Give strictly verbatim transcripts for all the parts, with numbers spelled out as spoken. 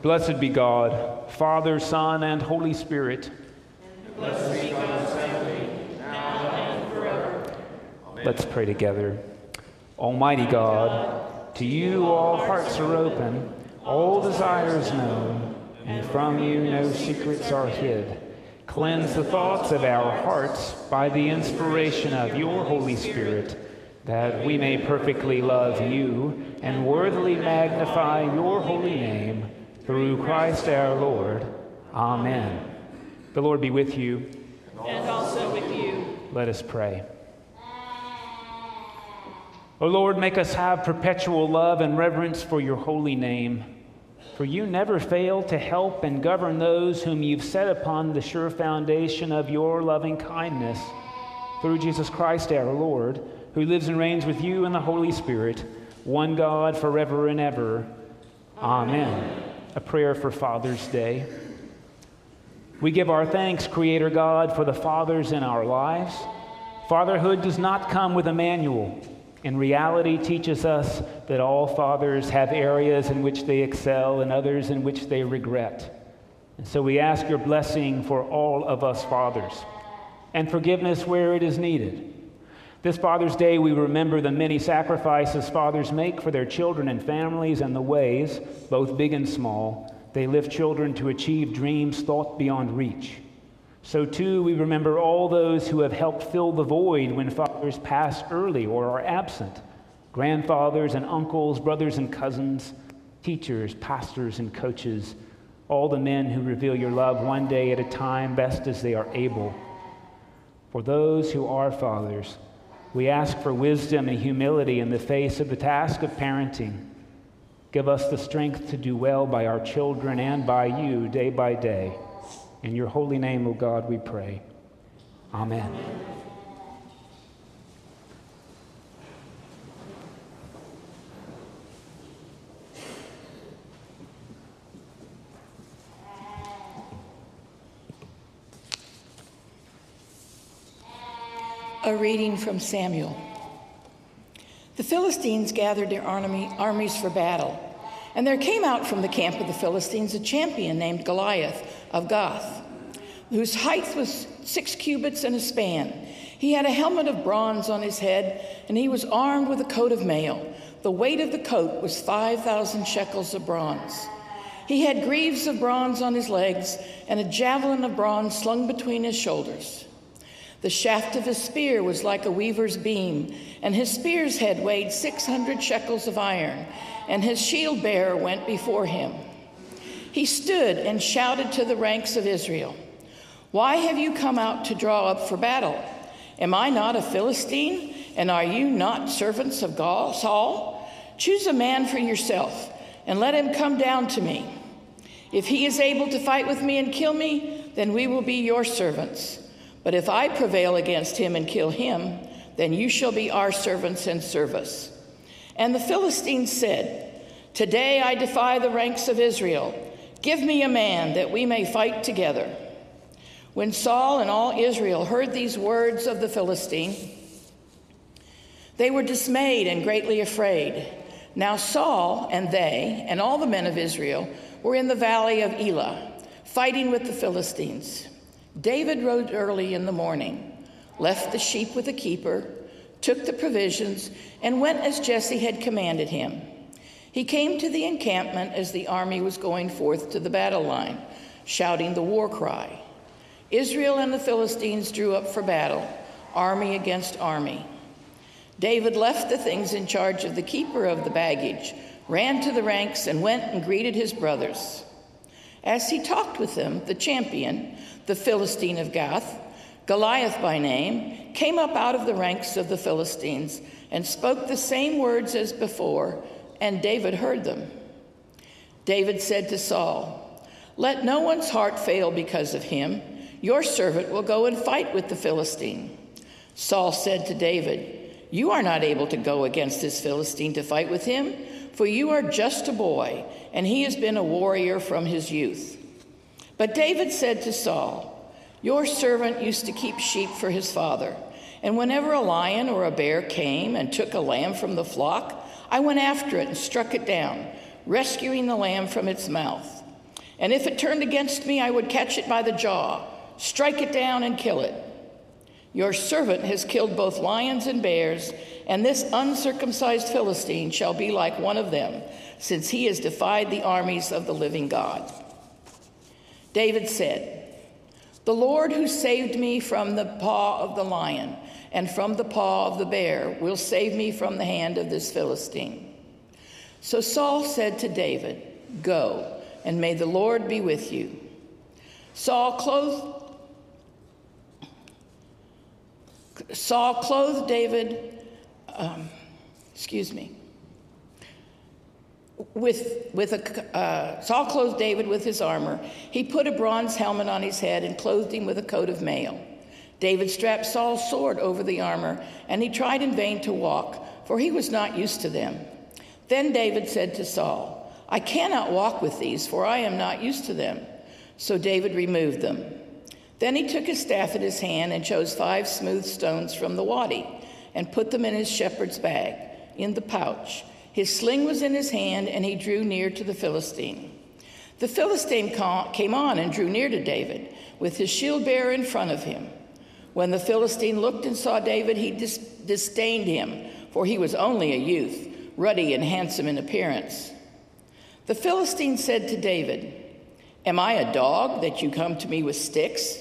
Blessed be God, Father, Son, and Holy Spirit. And blessed be God's family, now and forever. Amen. Let's pray together. Almighty God, to you all hearts are open, all desires known, and from you no secrets are hid. Cleanse the thoughts of our hearts by the inspiration of your Holy Spirit, that we may perfectly love you and worthily magnify your holy name, through Christ our Lord. Amen. The Lord be with you. And also with you. Let us pray. O Lord, make us have perpetual love and reverence for your holy name, for you never fail to help and govern those whom you've set upon the sure foundation of your loving kindness, through Jesus Christ our Lord, who lives and reigns with you in the Holy Spirit, one God forever and ever. Amen. Amen. A prayer for Father's Day. We give our thanks, Creator God, for the fathers in our lives. Fatherhood does not come with a manual. In reality, teaches us that all fathers have areas in which they excel and others in which they regret. And so we ask your blessing for all of us fathers, and forgiveness where it is needed. This Father's Day, we remember the many sacrifices fathers make for their children and families, and the ways, both big and small, they lift children to achieve dreams thought beyond reach. So too, we remember all those who have helped fill the void when fathers pass early or are absent. Grandfathers and uncles, brothers and cousins, teachers, pastors and coaches, all the men who reveal your love one day at a time, best as they are able. For those who are fathers, we ask for wisdom and humility in the face of the task of parenting. Give us the strength to do well by our children and by you day by day. In your holy name, O God, we pray. Amen. Amen. A reading from Samuel. The Philistines gathered their army, armies for battle. And there came out from the camp of the Philistines a champion named Goliath of Gath, whose height was six cubits and a span. He had a helmet of bronze on his head, and he was armed with a coat of mail. The weight of the coat was five thousand shekels of bronze. He had greaves of bronze on his legs, and a javelin of bronze slung between his shoulders. The shaft of his spear was like a weaver's beam, and his spear's head weighed six hundred shekels of iron, and his shield bearer went before him. He stood and shouted to the ranks of Israel, "Why have you come out to draw up for battle? Am I not a Philistine, and are you not servants of Saul? Choose a man for yourself, and let him come down to me. If he is able to fight with me and kill me, then we will be your servants. But if I prevail against him and kill him, then you shall be our servants in service." And the Philistines said, "Today I defy the ranks of Israel. Give me a man that we may fight together." When Saul and all Israel heard these words of the Philistine, they were dismayed and greatly afraid. Now Saul and they and all the men of Israel were in the valley of Elah, fighting with the Philistines. David rode early in the morning, left the sheep with the keeper, took the provisions, and went as Jesse had commanded him. He came to the encampment as the army was going forth to the battle line, shouting the war cry. Israel and the Philistines drew up for battle, army against army. David left the things in charge of the keeper of the baggage, ran to the ranks, and went and greeted his brothers. As he talked with them, the champion, the Philistine of Gath, Goliath by name, came up out of the ranks of the Philistines and spoke the same words as before, and David heard them. David said to Saul, "Let no one's heart fail because of him. Your servant will go and fight with the Philistine." Saul said to David, "You are not able to go against this Philistine to fight with him, for you are just a boy, and he has been a warrior from his youth." But David said to Saul, "Your servant used to keep sheep for his father, and whenever a lion or a bear came and took a lamb from the flock, I went after it and struck it down, rescuing the lamb from its mouth. And if it turned against me, I would catch it by the jaw, strike it down and kill it. Your servant has killed both lions and bears, and this uncircumcised Philistine shall be like one of them, since he has defied the armies of the living God. David said, "The Lord who saved me from the paw of the lion and from the paw of the bear will save me from the hand of this Philistine." So Saul said to David, "Go, and may the Lord be with you." Saul clothed Saul clothed David, um, excuse me, with, with a, uh, Saul clothed David with his armor. He put a bronze helmet on his head and clothed him with a coat of mail. David strapped Saul's sword over the armor, and he tried in vain to walk, for he was not used to them. Then David said to Saul, "I cannot walk with these, for I am not used to them." So David removed them. Then he took his staff in his hand and chose five smooth stones from the wadi and put them in his shepherd's bag, in the pouch. His sling was in his hand, and he drew near to the Philistine. The Philistine came on and drew near to David, with his shield bearer in front of him. When the Philistine looked and saw David, he dis- disdained him, for he was only a youth, ruddy and handsome in appearance. The Philistine said to David, "Am I a dog that you come to me with sticks?"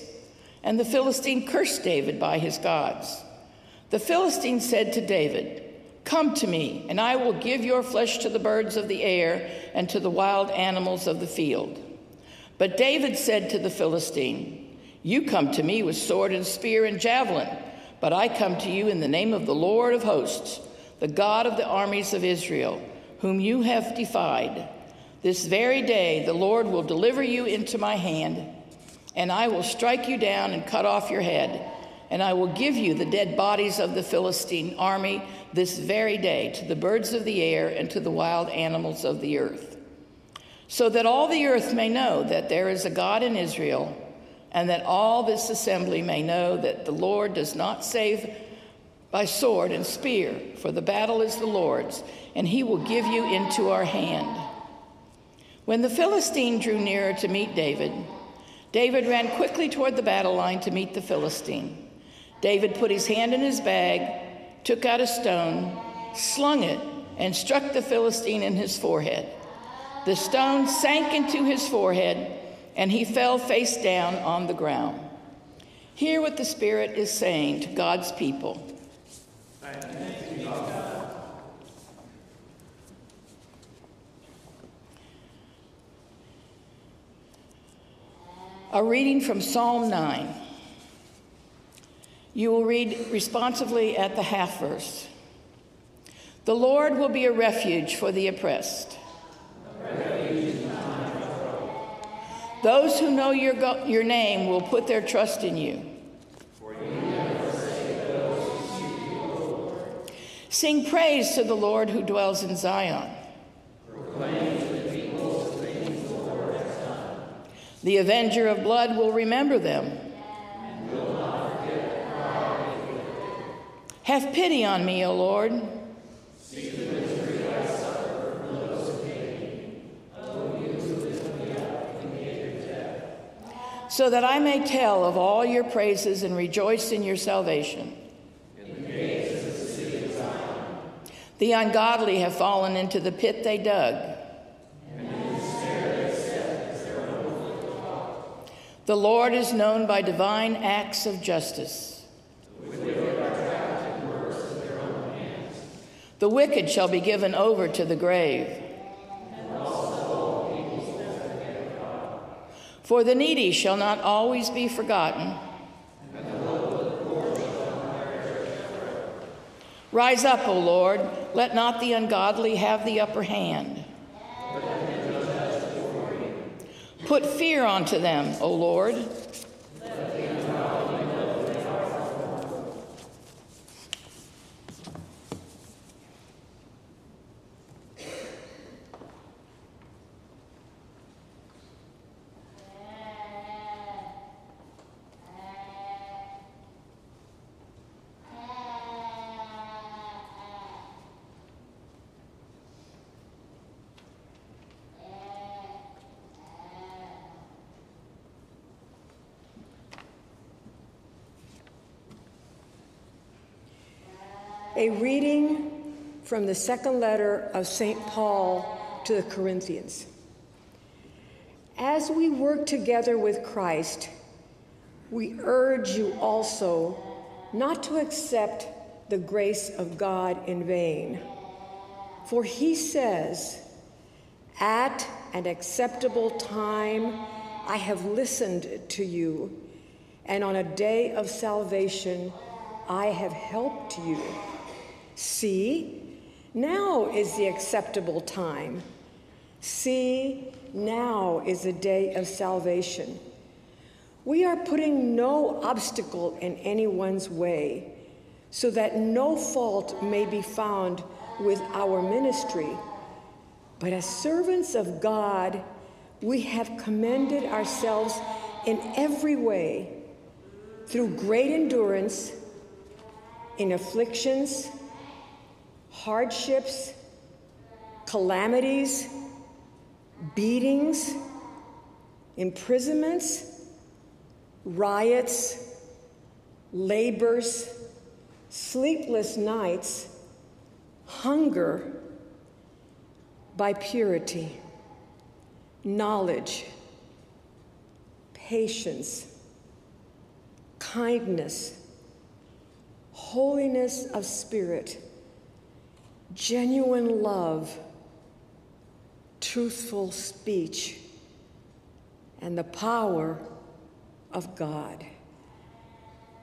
And the Philistine cursed David by his gods. The Philistine said to David, "Come to me, and I will give your flesh to the birds of the air and to the wild animals of the field." But David said to the Philistine, "You come to me with sword and spear and javelin, but I come to you in the name of the Lord of hosts, the God of the armies of Israel, whom you have defied. This very day the Lord will deliver you into my hand, and I will strike you down and cut off your head, and I will give you the dead bodies of the Philistine army this very day to the birds of the air and to the wild animals of the earth, so that all the earth may know that there is a God in Israel, and that all this assembly may know that the Lord does not save by sword and spear, for the battle is the Lord's, and he will give you into our hand." When the Philistine drew nearer to meet David, David ran quickly toward the battle line to meet the Philistine. David put his hand in his bag, took out a stone, slung it, and struck the Philistine in his forehead. The stone sank into his forehead, and he fell face down on the ground. Hear what the Spirit is saying to God's people. Thanks be to God. A reading from Psalm nine. You will read responsively at the half verse. The Lord will be a refuge for the oppressed. Those who know your, go- your name will put their trust in you. Sing praise to the Lord who dwells in Zion. The avenger of blood will remember them. Will not forget how I did. Have pity on me, O Lord. See the misery I suffer from those who hate me. O you who lift me up in your death. So that I may tell of all your praises and rejoice in your salvation. In the gates of the city of Zion. The ungodly have fallen into the pit they dug. The Lord is known by divine acts of justice. The wicked are trapped in works of their own hands. The wicked shall be given over to the grave. And also all peoples will forget God. For the needy shall not always be forgotten. And the hope of the poor shall not perish forever. Rise up, O Lord, let not the ungodly have the upper hand. Put fear onto them, O Lord. a reading from the second letter of Saint Paul to the Corinthians. As we work together with Christ, we urge you also not to accept the grace of God in vain. For he says, at an acceptable time I have listened to you, and on a day of salvation I have helped you. See, now is the acceptable time. See, now is the day of salvation. We are putting no obstacle in anyone's way, so that no fault may be found with our ministry. But as servants of God, we have commended ourselves in every way, through great endurance, in afflictions, hardships, calamities, beatings, imprisonments, riots, labors, sleepless nights, hunger, by purity, knowledge, patience, kindness, holiness of spirit, genuine love, truthful speech, and the power of God.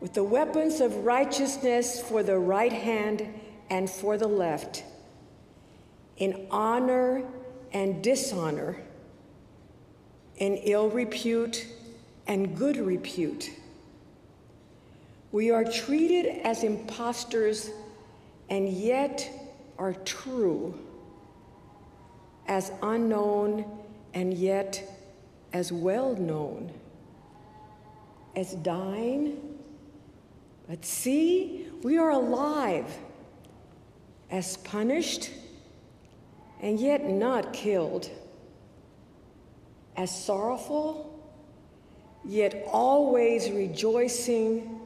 With the weapons of righteousness for the right hand and for the left, in honor and dishonor, in ill repute and good repute. We are treated as impostors and yet are true, as unknown and yet as well known, as dying, but see, we are alive, as punished, and yet not killed, as sorrowful, yet always rejoicing,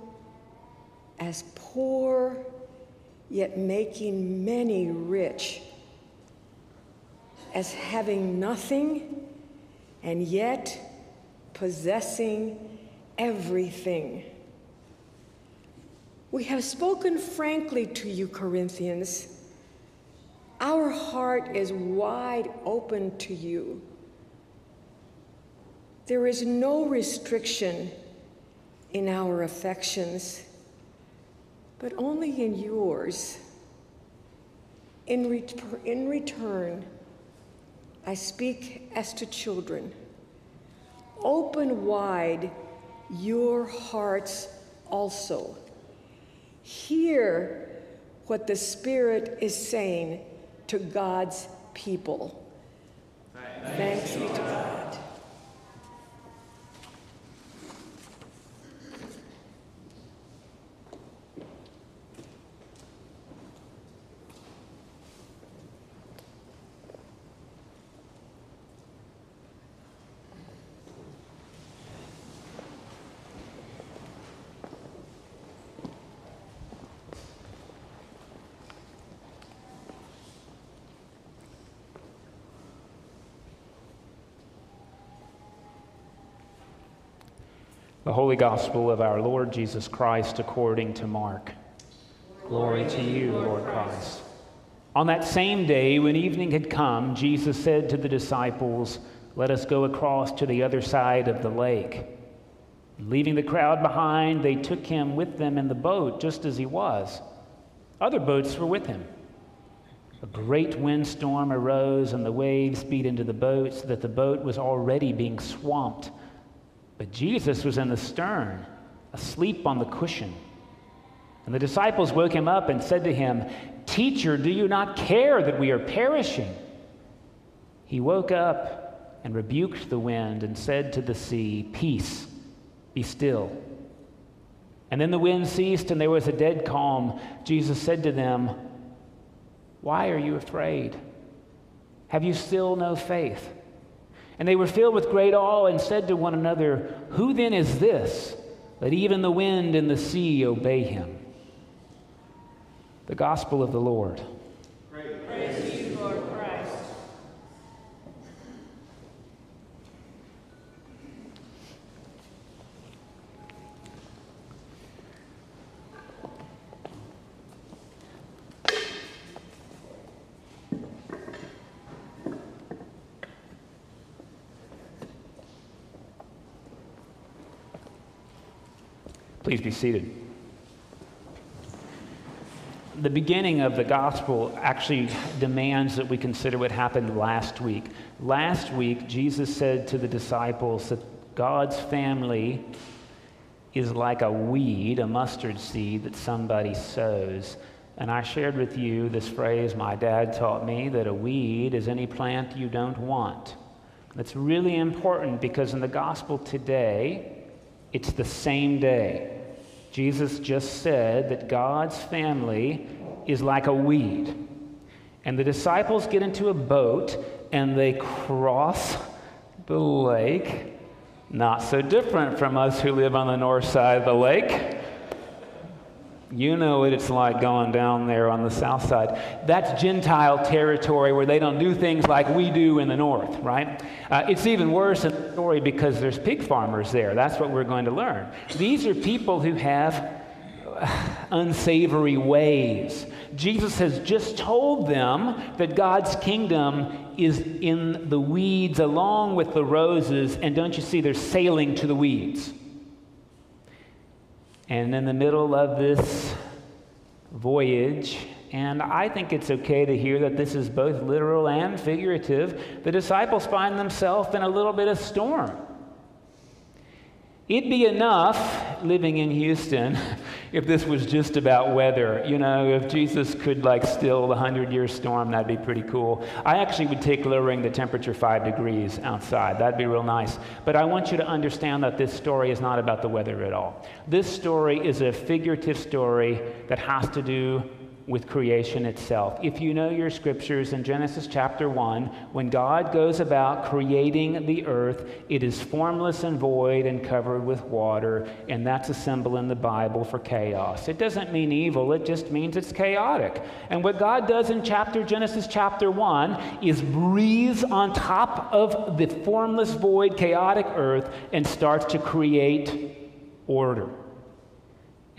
as poor, yet making many rich, as having nothing, and yet possessing everything. We have spoken frankly to you, Corinthians. Our heart is wide open to you. There is no restriction in our affections, but only in yours. In, re- in return, I speak as to children. Open wide your hearts also. Hear what the Spirit is saying to God's people. Thanks, Thanks be to God. The Holy Gospel of our Lord Jesus Christ according to Mark. Glory, Glory to you, Lord Christ. Christ. On that same day, when evening had come, Jesus said to the disciples, "Let us go across to the other side of the lake." Leaving the crowd behind, they took him with them in the boat, just as he was. Other boats were with him. A great windstorm arose, and the waves beat into the boat, so that the boat was already being swamped. But Jesus was in the stern, asleep on the cushion. And the disciples woke him up and said to him, "Teacher, do you not care that we are perishing?" He woke up and rebuked the wind and said to the sea, "Peace, be still." And then the wind ceased and there was a dead calm. Jesus said to them, "Why are you afraid? Have you still no faith?" And they were filled with great awe and said to one another, "Who then is this, that even the wind and the sea obey him?" The gospel of the Lord. Praise, Praise to you, Lord Christ. Please be seated. The beginning of the gospel actually demands that we consider what happened last week. Last week, Jesus said to the disciples that God's family is like a weed, a mustard seed that somebody sows. And I shared with you this phrase my dad taught me, that a weed is any plant you don't want. That's really important because in the gospel today, it's the same day. Jesus just said that God's family is like a weed. And the disciples get into a boat and they cross the lake. Not so different from us who live on the north side of the lake. You know what it's like going down there on the south side. That's Gentile territory where they don't do things like we do in the north, right? Uh, it's even worse in the story because there's pig farmers there. That's what we're going to learn. These are people who have unsavory ways. Jesus has just told them that God's kingdom is in the weeds along with the roses, and don't you see, they're sailing to the weeds. And in the middle of this voyage, and I think it's okay to hear that this is both literal and figurative, the disciples find themselves in a little bit of storm. It'd be enough, living in Houston, if this was just about weather. You know, if Jesus could, like, still the hundred-year storm, that'd be pretty cool. I actually would take lowering the temperature five degrees outside. That'd be real nice. But I want you to understand that this story is not about the weather at all. This story is a figurative story that has to do with creation itself. If you know your scriptures, in Genesis chapter one, when God goes about creating the earth, it is formless and void and covered with water, and that's a symbol in the Bible for chaos. It doesn't mean evil, it just means it's chaotic. And what God does in chapter Genesis chapter one is breathes on top of the formless, void, chaotic earth and starts to create order.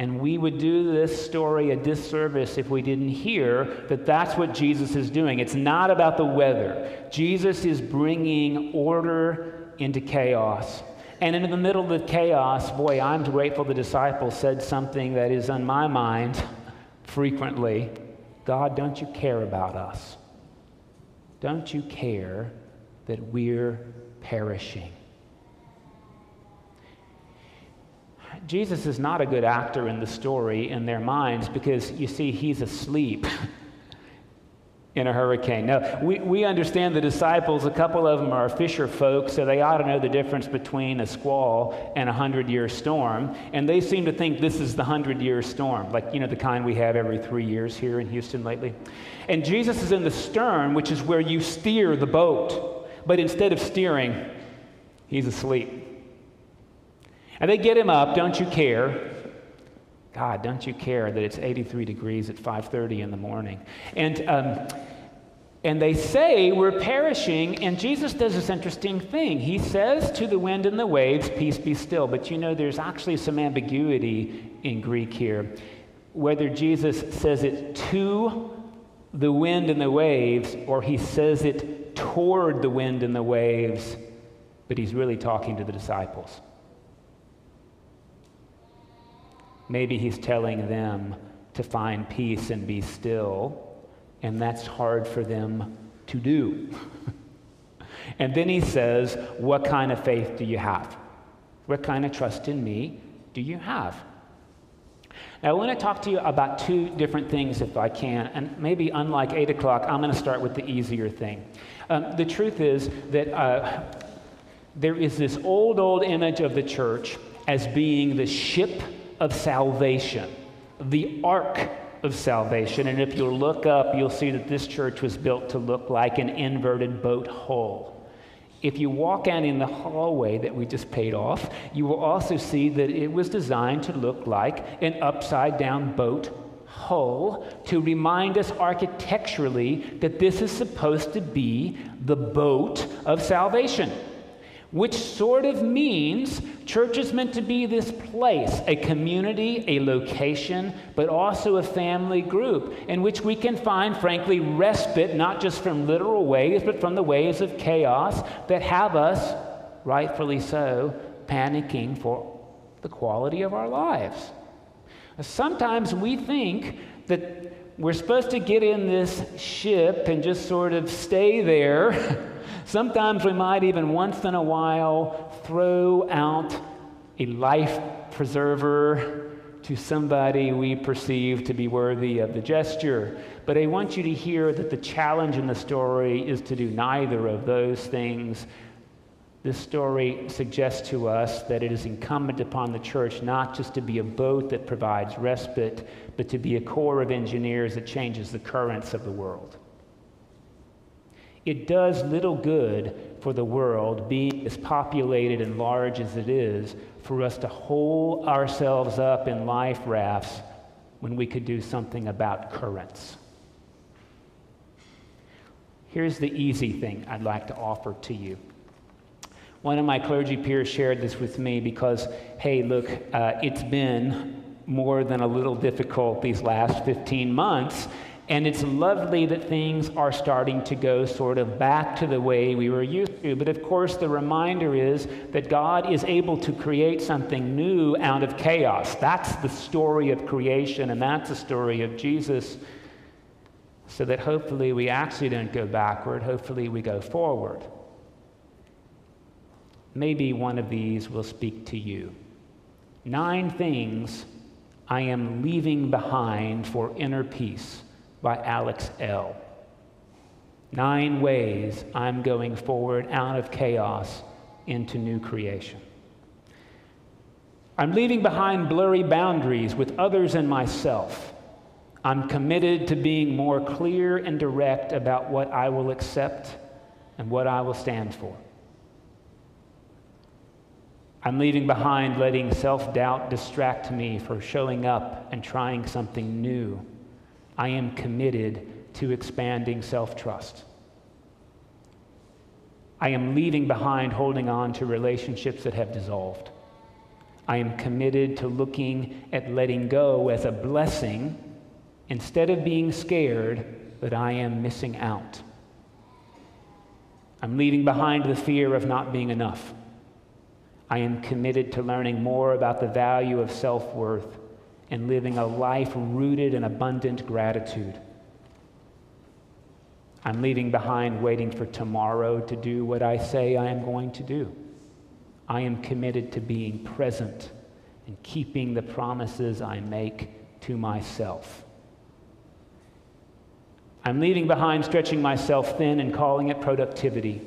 And we would do this story a disservice if we didn't hear that that's what Jesus is doing. It's not about the weather. Jesus is bringing order into chaos. And in the middle of the chaos, boy, I'm grateful the disciples said something that is on my mind frequently. God, don't you care about us? Don't you care that we're perishing? Jesus is not a good actor in the story in their minds because, you see, he's asleep in a hurricane. Now, we, we understand the disciples, a couple of them are fisher folks, so they ought to know the difference between a squall and a hundred-year storm, and they seem to think this is the hundred-year storm, like, you know, the kind we have every three years here in Houston lately. And Jesus is in the stern, which is where you steer the boat, but instead of steering, he's asleep. And they get him up, don't you care? God, don't you care that it's eighty-three degrees at five thirty in the morning? And um, and they say, we're perishing, and Jesus does this interesting thing. He says to the wind and the waves, peace be still. But you know, there's actually some ambiguity in Greek here. Whether Jesus says it to the wind and the waves, or he says it toward the wind and the waves, but he's really talking to the disciples. Maybe he's telling them to find peace and be still, and that's hard for them to do. And then he says, what kind of faith do you have? What kind of trust in me do you have? Now, I want to talk to you about two different things if I can, and maybe unlike eight o'clock, I'm going to start with the easier thing. Um, the truth is that uh, there is this old, old image of the church as being the ship of salvation, the ark of salvation. And if you look up, you'll see that this church was built to look like an inverted boat hull. If you walk out in the hallway that we just paid off, you will also see that it was designed to look like an upside-down boat whole to remind us architecturally that this is supposed to be the boat of salvation, which sort of means church is meant to be this place, a community, a location, but also a family group in which we can find, frankly, respite, not just from literal waves, but from the waves of chaos that have us, rightfully so, panicking for the quality of our lives. Sometimes we think that we're supposed to get in this ship and just sort of stay there. Sometimes we might even once in a while throw out a life preserver to somebody we perceive to be worthy of the gesture. But I want you to hear that the challenge in the story is to do neither of those things. This story suggests to us that it is incumbent upon the church not just to be a boat that provides respite, but to be a corps of engineers that changes the currents of the world. It does little good for the world, being as populated and large as it is, for us to hole ourselves up in life rafts when we could do something about currents. Here's the easy thing I'd like to offer to you. One of my clergy peers shared this with me because, hey, look, uh, it's been more than a little difficult these last fifteen months, and it's lovely that things are starting to go sort of back to the way we were used to. But of course, the reminder is that God is able to create something new out of chaos. That's the story of creation, and that's the story of Jesus, so that hopefully we actually don't go backward. Hopefully we go forward. Maybe one of these will speak to you. Nine things I am leaving behind for inner peace by Alex L. Nine ways I'm going forward out of chaos into new creation. I'm leaving behind blurry boundaries with others and myself. I'm committed to being more clear and direct about what I will accept and what I will stand for. I'm leaving behind letting self-doubt distract me from showing up and trying something new. I am committed to expanding self-trust. I am leaving behind holding on to relationships that have dissolved. I am committed to looking at letting go as a blessing instead of being scared that I am missing out. I'm leaving behind the fear of not being enough. I am committed to learning more about the value of self-worth and living a life rooted in abundant gratitude. I'm leaving behind waiting for tomorrow to do what I say I am going to do. I am committed to being present and keeping the promises I make to myself. I'm leaving behind stretching myself thin and calling it productivity.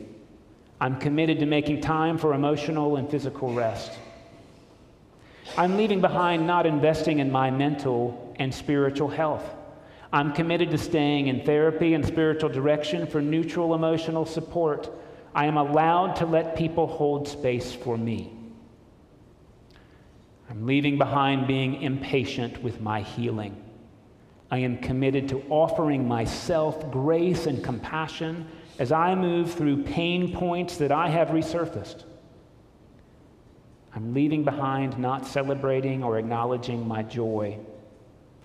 I'm committed to making time for emotional and physical rest. I'm leaving behind not investing in my mental and spiritual health. I'm committed to staying in therapy and spiritual direction for neutral emotional support. I am allowed to let people hold space for me. I'm leaving behind being impatient with my healing. I am committed to offering myself grace and compassion as I move through pain points that I have resurfaced. I'm leaving behind not celebrating or acknowledging my joy.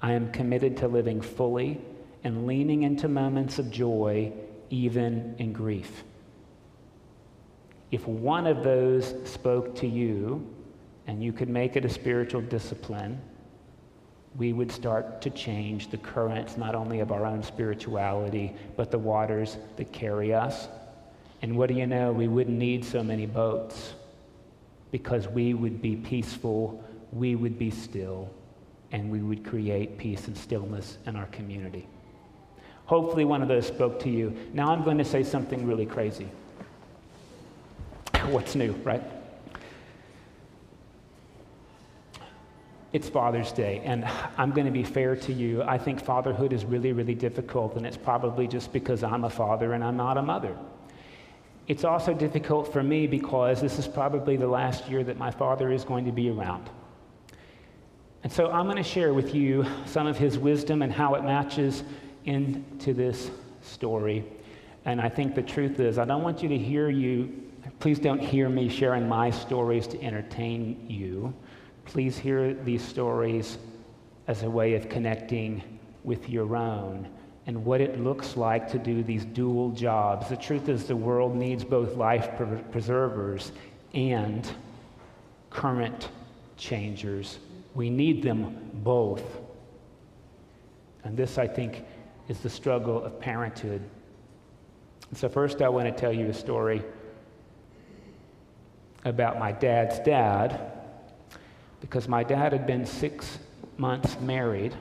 I am committed to living fully and leaning into moments of joy, even in grief. If one of those spoke to you, and you could make it a spiritual discipline, we would start to change the currents, not only of our own spirituality, but the waters that carry us. And what do you know? We wouldn't need so many boats, because we would be peaceful, we would be still, and we would create peace and stillness in our community. Hopefully one of those spoke to you. Now I'm going to say something really crazy. What's new, right? It's Father's Day, and I'm going to be fair to you. I think fatherhood is really, really difficult, and it's probably just because I'm a father and I'm not a mother. It's also difficult for me because this is probably the last year that my father is going to be around. And so I'm going to share with you some of his wisdom and how it matches into this story. And I think the truth is, I don't want you to hear you, please don't hear me sharing my stories to entertain you. Please hear these stories as a way of connecting with your own and what it looks like to do these dual jobs. The truth is, the world needs both life preservers and current changers. We need them both. And this, I think, is the struggle of parenthood. So first, I want to tell you a story about my dad's dad, because my dad had been six months married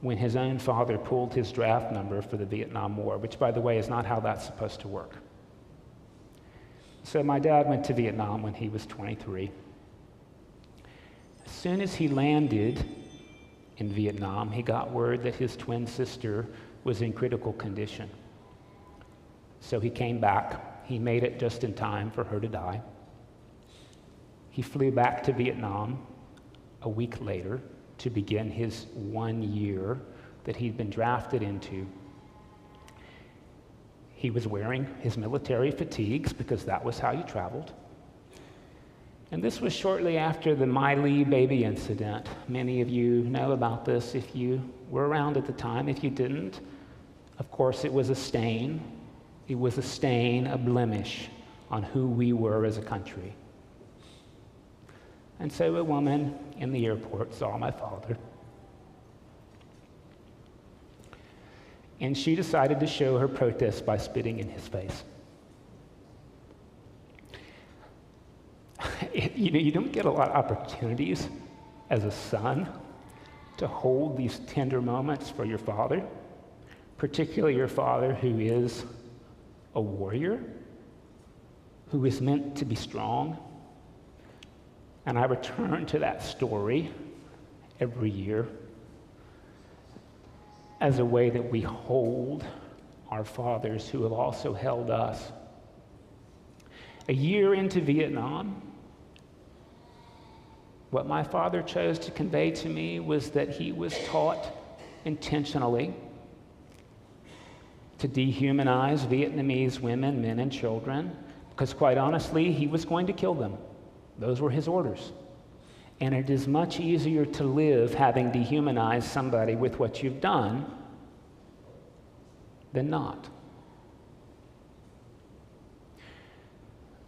when his own father pulled his draft number for the Vietnam War, which, by the way, is not how that's supposed to work. So my dad went to Vietnam when he was twenty-three. As soon as he landed in Vietnam, he got word that his twin sister was in critical condition. So he came back. He made it just in time for her to die. He flew back to Vietnam a week later to begin his one year that he'd been drafted into. He was wearing his military fatigues because that was how you traveled. And this was shortly after the My Lai baby incident. Many of you know about this if you were around at the time. If you didn't, of course, it was a stain. It was a stain, a blemish on who we were as a country. And so a woman in the airport saw my father, and she decided to show her protest by spitting in his face. You know, you don't get a lot of opportunities as a son to hold these tender moments for your father, particularly your father who is a warrior, who is meant to be strong. And I return to that story every year as a way that we hold our fathers who have also held us. A year into Vietnam, what my father chose to convey to me was that he was taught intentionally to dehumanize Vietnamese women, men, and children, because quite honestly, he was going to kill them. Those were his orders. And it is much easier to live having dehumanized somebody with what you've done than not.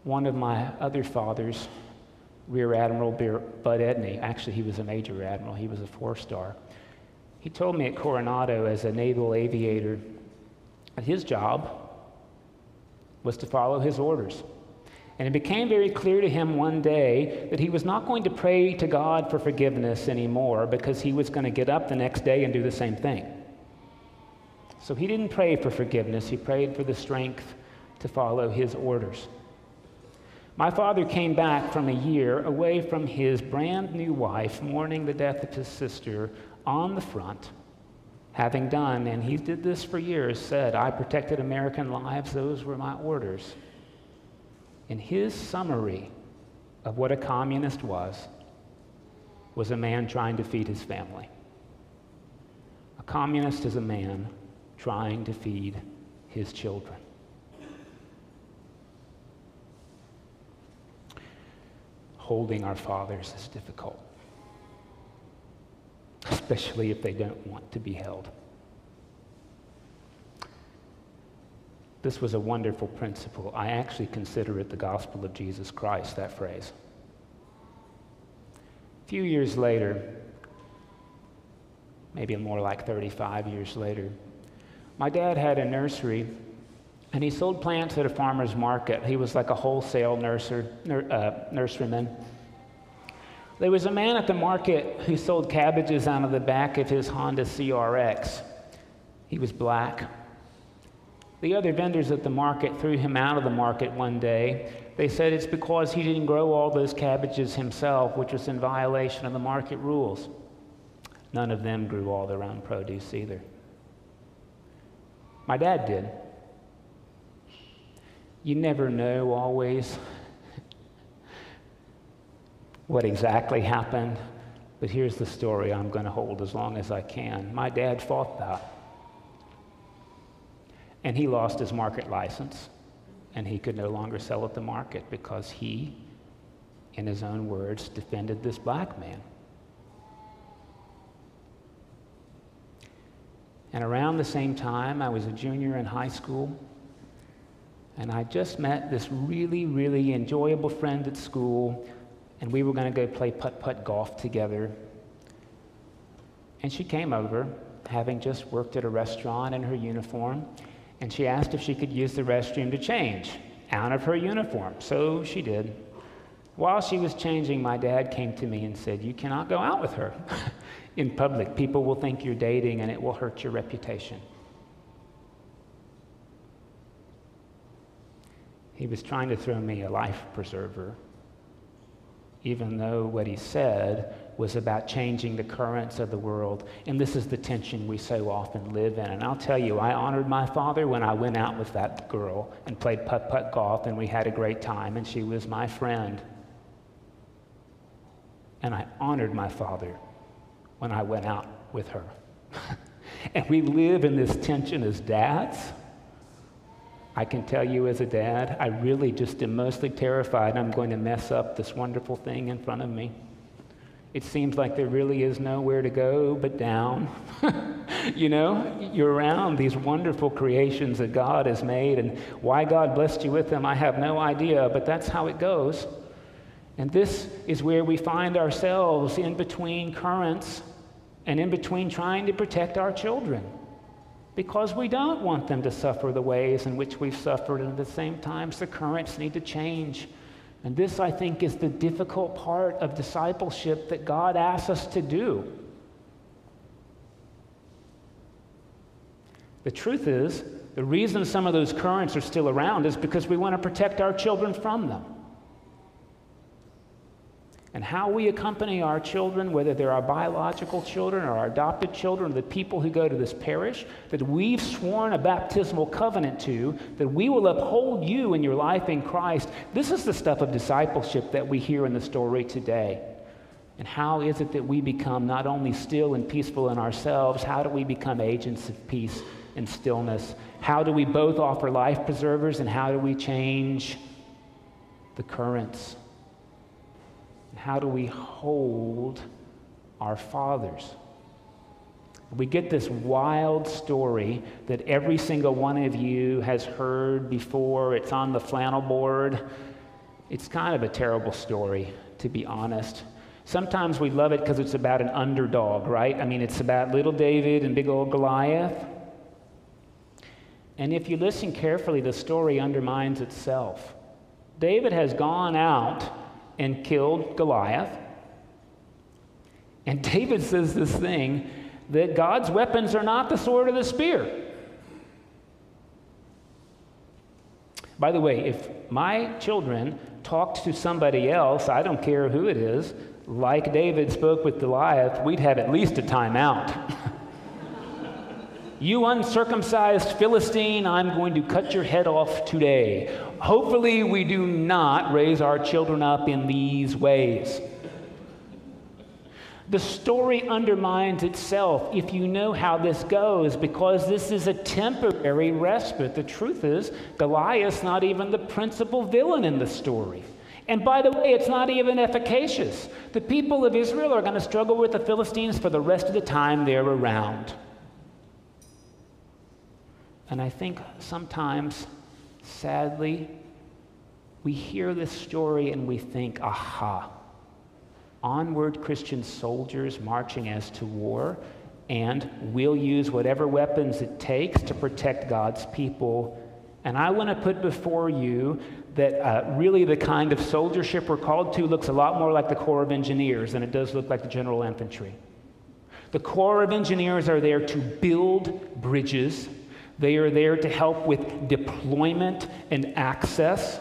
One of my other fathers, Rear Admiral Bud Edney, actually he was a major admiral, he was a four-star. He told me at Coronado as a naval aviator that his job was to follow his orders. And it became very clear to him one day that he was not going to pray to God for forgiveness anymore, because he was going to get up the next day and do the same thing. So he didn't pray for forgiveness. He prayed for the strength to follow his orders. My father came back from a year away from his brand new wife, mourning the death of his sister, on the front, having done, and he did this for years, said, "I protected American lives. Those were my orders." And his summary of what a communist was, was a man trying to feed his family. A communist is a man trying to feed his children. Holding our fathers is difficult, especially if they don't want to be held. This was a wonderful principle. I actually consider it the gospel of Jesus Christ, that phrase. A few years later, maybe more like thirty-five years later, my dad had a nursery, and he sold plants at a farmer's market. He was like a wholesale nurser, nur, uh, nurseryman. There was a man at the market who sold cabbages out of the back of his Honda C R X. He was black. The other vendors at the market threw him out of the market one day. They said it's because he didn't grow all those cabbages himself, which was in violation of the market rules. None of them grew all their own produce either. My dad did. You never know always what exactly happened, But here's the story I'm going to hold as long as I can. My dad fought that. And he lost his market license, and he could no longer sell at the market because he, in his own words, defended this black man. And around the same time, I was a junior in high school, and I just met this really, really enjoyable friend at school, and we were going to go play putt-putt golf together. And she came over, having just worked at a restaurant in her uniform, and she asked if she could use the restroom to change out of her uniform. So she did. While she was changing, my dad came to me and said, "You cannot go out with her in public. People will think you're dating, and it will hurt your reputation." He was trying to throw me a life preserver, even though what he said was about changing the currents of the world. And this is the tension we so often live in. And I'll tell you, I honored my father when I went out with that girl and played putt-putt golf, and we had a great time, and she was my friend. And I honored my father when I went out with her. And we live in this tension as dads. I can tell you as a dad, I really just am mostly terrified I'm going to mess up this wonderful thing in front of me. It seems like there really is nowhere to go but down. You know, you're around these wonderful creations that God has made, and why God blessed you with them, I have no idea, but that's how it goes. And this is where we find ourselves in between currents and in between trying to protect our children, because we don't want them to suffer the ways in which we've suffered, and at the same time, the currents need to change. And this, I think, is the difficult part of discipleship that God asks us to do. The truth is, the reason some of those currents are still around is because we want to protect our children from them. And how we accompany our children, whether they're our biological children or our adopted children, or the people who go to this parish, that we've sworn a baptismal covenant to, that we will uphold you in your life in Christ. This is the stuff of discipleship that we hear in the story today. And how is it that we become not only still and peaceful in ourselves, how do we become agents of peace and stillness? How do we both offer life preservers, and how do we change the currents? How do we hold our fathers? We get this wild story that every single one of you has heard before. It's on the flannel board. It's kind of a terrible story, to be honest. Sometimes we love it because it's about an underdog, right? I mean, it's about little David and big old Goliath. And if you listen carefully, the story undermines itself. David has gone out and killed Goliath. And David says this thing, that God's weapons are not the sword or the spear. By the way, if my children talked to somebody else, I don't care who it is, like David spoke with Goliath, we'd have at least a timeout. "You uncircumcised Philistine, I'm going to cut your head off today." Hopefully we do not raise our children up in these ways. The story undermines itself if you know how this goes, because this is a temporary respite. The truth is, Goliath's not even the principal villain in the story. And by the way, it's not even efficacious. The people of Israel are going to struggle with the Philistines for the rest of the time they're around. And I think sometimes, sadly, we hear this story and we think, aha, onward Christian soldiers marching as to war, and we'll use whatever weapons it takes to protect God's people. And I want to put before you that uh, really the kind of soldiership we're called to looks a lot more like the Corps of Engineers than it does look like the General Infantry. The Corps of Engineers are there to build bridges. They are there to help with deployment and access.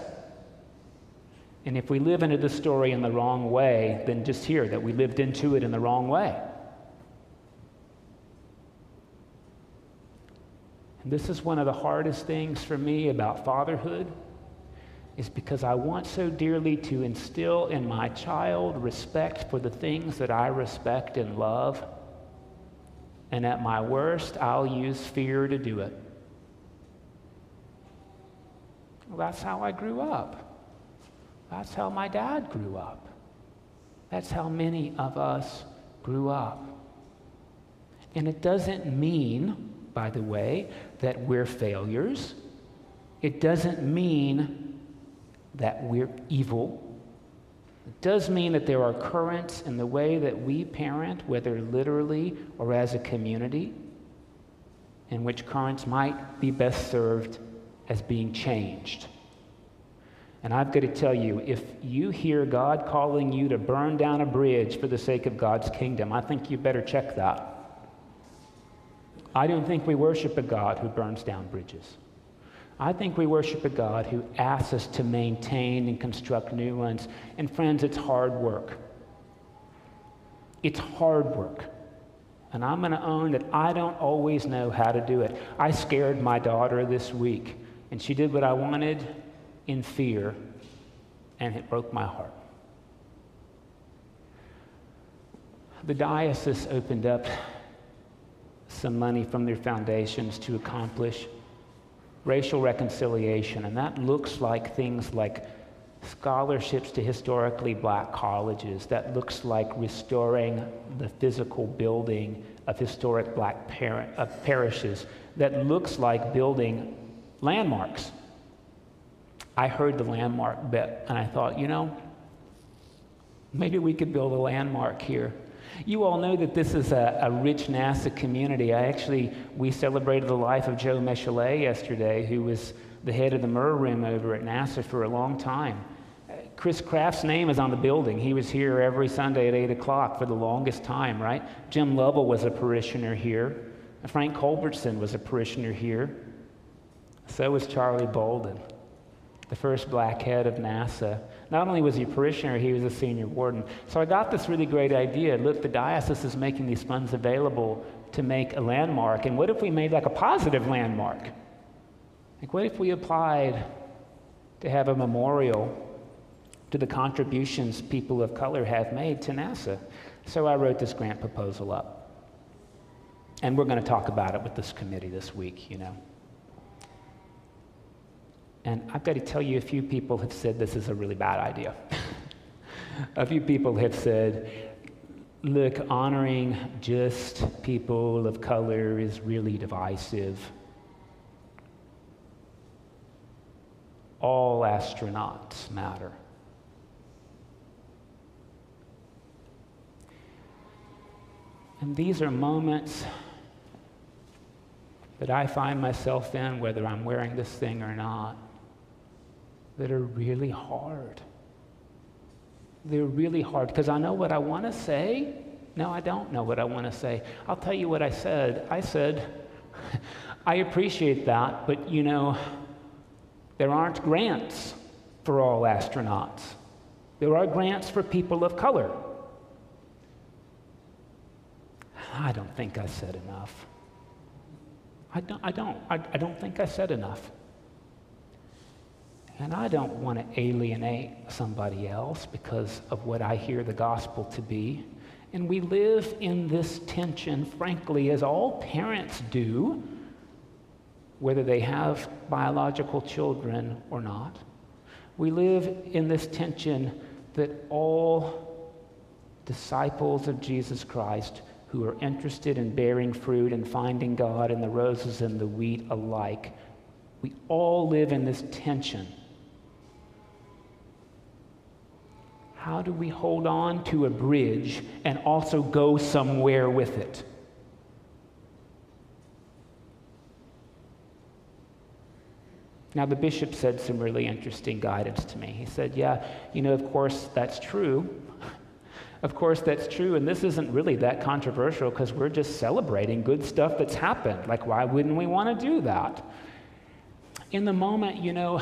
And if we live into the story in the wrong way, then just hear that we lived into it in the wrong way. And this is one of the hardest things for me about fatherhood, is because I want so dearly to instill in my child respect for the things that I respect and love. And at my worst, I'll use fear to do it. Well, that's how I grew up. That's how my dad grew up. That's how many of us grew up. And it doesn't mean, by the way, that we're failures. It doesn't mean that we're evil. It does mean that there are currents in the way that we parent, whether literally or as a community, in which currents might be best served as being changed. And I've got to tell you, if you hear God calling you to burn down a bridge for the sake of God's kingdom, I think you better check that. I don't think we worship a God who burns down bridges. I think we worship a God who asks us to maintain and construct new ones. And friends, it's hard work. It's hard work. And I'm going to own that I don't always know how to do it. I scared my daughter this week, and she did what I wanted in fear, and it broke my heart. The diocese opened up some money from their foundations to accomplish racial reconciliation, and that looks like things like scholarships to historically black colleges. That looks like restoring the physical building of historic black par- uh, parishes. That looks like building landmarks. I heard the landmark bit, and I thought, you know, maybe we could build a landmark here. You all know that this is a, a rich NASA community. I actually, we celebrated the life of Joe Mechelet yesterday, who was the head of the Mir room over at NASA for a long time. Chris Kraft's name is on the building. He was here every Sunday at eight o'clock for the longest time, right? Jim Lovell was a parishioner here. Frank Culbertson was a parishioner here. So was Charlie Bolden, the first black head of NASA. Not only was he a parishioner, he was a senior warden. So I got this really great idea. Look, the diocese is making these funds available to make a landmark. And what if we made like a positive landmark? Like, what if we applied to have a memorial to the contributions people of color have made to NASA? So I wrote this grant proposal up. And we're going to talk about it with this committee this week, you know. And I've got to tell you, a few people have said this is a really bad idea. A few people have said, look, honoring just people of color is really divisive. All astronauts matter. And these are moments that I find myself in, whether I'm wearing this thing or not, that are really hard. They're really hard, because I know what I want to say. No, I don't know what I want to say. I'll tell you what I said. I said, I appreciate that, but you know, there aren't grants for all astronauts. There are grants for people of color. I don't think I said enough. I don't, I don't, I, I don't think I said enough. And I don't want to alienate somebody else because of what I hear the gospel to be. And we live in this tension, frankly, as all parents do, whether they have biological children or not. We live in this tension that all disciples of Jesus Christ who are interested in bearing fruit and finding God in the roses and the wheat alike, we all live in this tension. How do we hold on to a bridge and also go somewhere with it? Now, the bishop said some really interesting guidance to me. He said, yeah, you know, of course, that's true. Of course, that's true. And this isn't really that controversial because we're just celebrating good stuff that's happened. Like, why wouldn't we want to do that? In the moment, you know,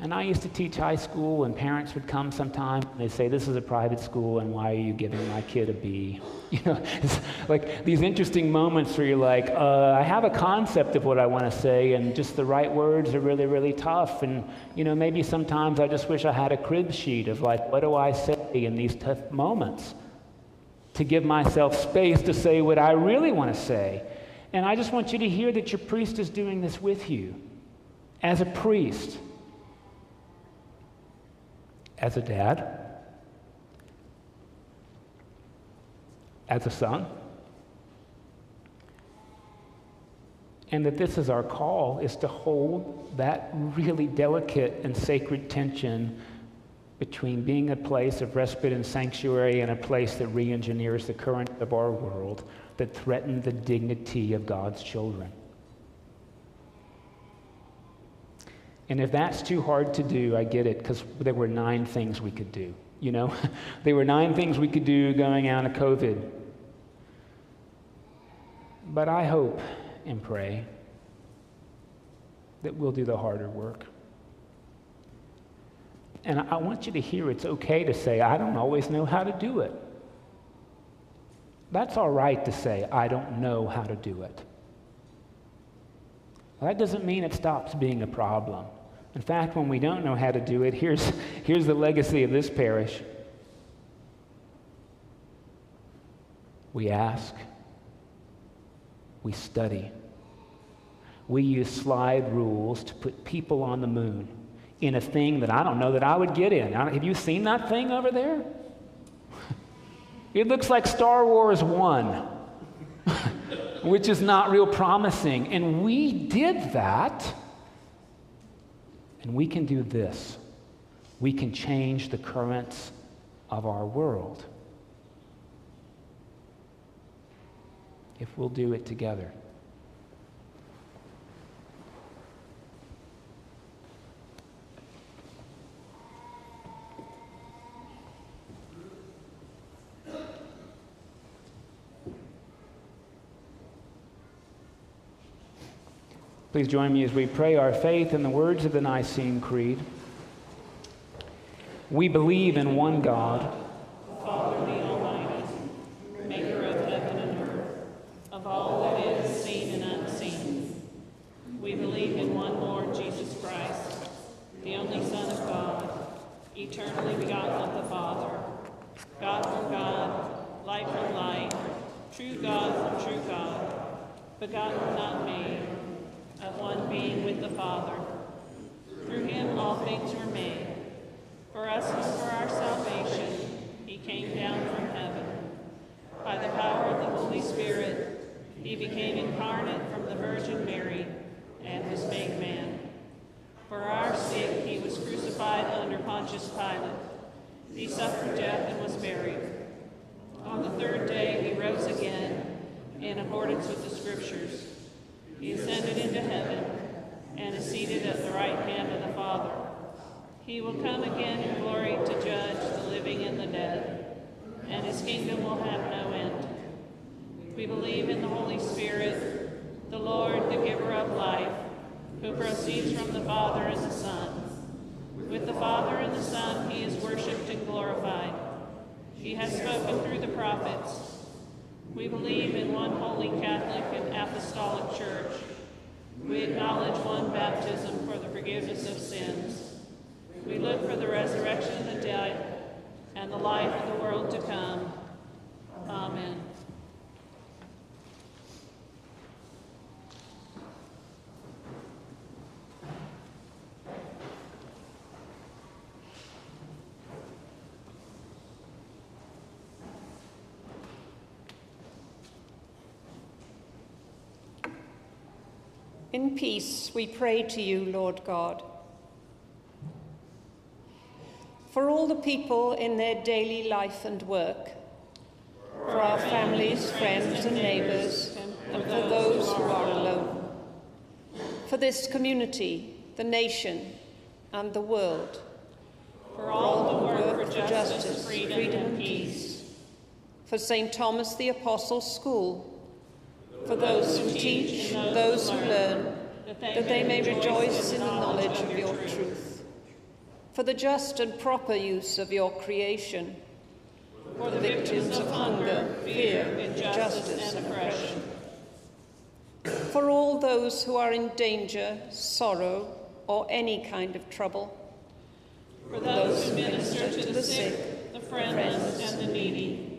And I used to teach high school, and parents would come sometime, and they'd say, this is a private school, and why are you giving my kid a B? You know, it's like these interesting moments where you're like, uh, I have a concept of what I want to say, and just the right words are really, really tough. And, you know, maybe sometimes I just wish I had a crib sheet of, like, what do I say in these tough moments to give myself space to say what I really want to say? And I just want you to hear that your priest is doing this with you, as a priest, as a dad, as a son, and that this is our call, is to hold that really delicate and sacred tension between being a place of respite and sanctuary and a place that re-engineers the current of our world that threaten the dignity of God's children. And if that's too hard to do, I get it, because there were nine things we could do, you know? There were nine things we could do going out of COVID. But I hope and pray that we'll do the harder work. And I want you to hear it's okay to say, I don't always know how to do it. That's all right to say, I don't know how to do it. Well, that doesn't mean it stops being a problem. In fact, when we don't know how to do it, here's, here's the legacy of this parish. We ask. We study. We use slide rules to put people on the moon in a thing that I don't know that I would get in. I don't, have you seen that thing over there? It looks like Star Wars one. Which is not real promising. And we did that. And we can do this. We can change the currents of our world if we'll do it together. Please join me as we pray our faith in the words of the Nicene Creed. We believe in one God, Father, the Almighty, maker of heaven and earth, of all that is seen and unseen. We believe in one Lord Jesus Christ, the only Son of God, eternally begotten of the Father, God from God, light from light, true God from true God, begotten, not made, of one being with the Father. Through him all things were made. For us and for our salvation, he came down from heaven. By the power of the Holy Spirit, he became incarnate from the Virgin Mary and was made man. For our sake, he was crucified under Pontius Pilate. He suffered death and was buried. On the third day, he rose again in accordance with the Scriptures. He ascended into heaven and is seated at the right hand of the Father. He will come again in glory to judge the living and the dead, and his kingdom will have no end. We believe in the Holy Spirit, the Lord, the giver of life, who proceeds from the Father and the Son. With the Father and the Son, he is worshipped and glorified. He has spoken through the prophets. We believe in one holy Catholic and apostolic church. We acknowledge one baptism for the forgiveness of sins. We look for the resurrection of the dead and the life of the world to come. Amen. In peace, we pray to you, Lord God. For all the people in their daily life and work, for our families, friends, and neighbors, and for those who are alone, for this community, the nation, and the world, for all the work for justice, freedom, and peace, for Saint Thomas the Apostle School, for those who teach, those who learn, that they may rejoice in the knowledge of your truth. for the just and proper use of your creation, for the victims of hunger, fear, injustice, and oppression, for all those who are in danger, sorrow, or any kind of trouble, for those who minister to the sick, the friendless, and the needy,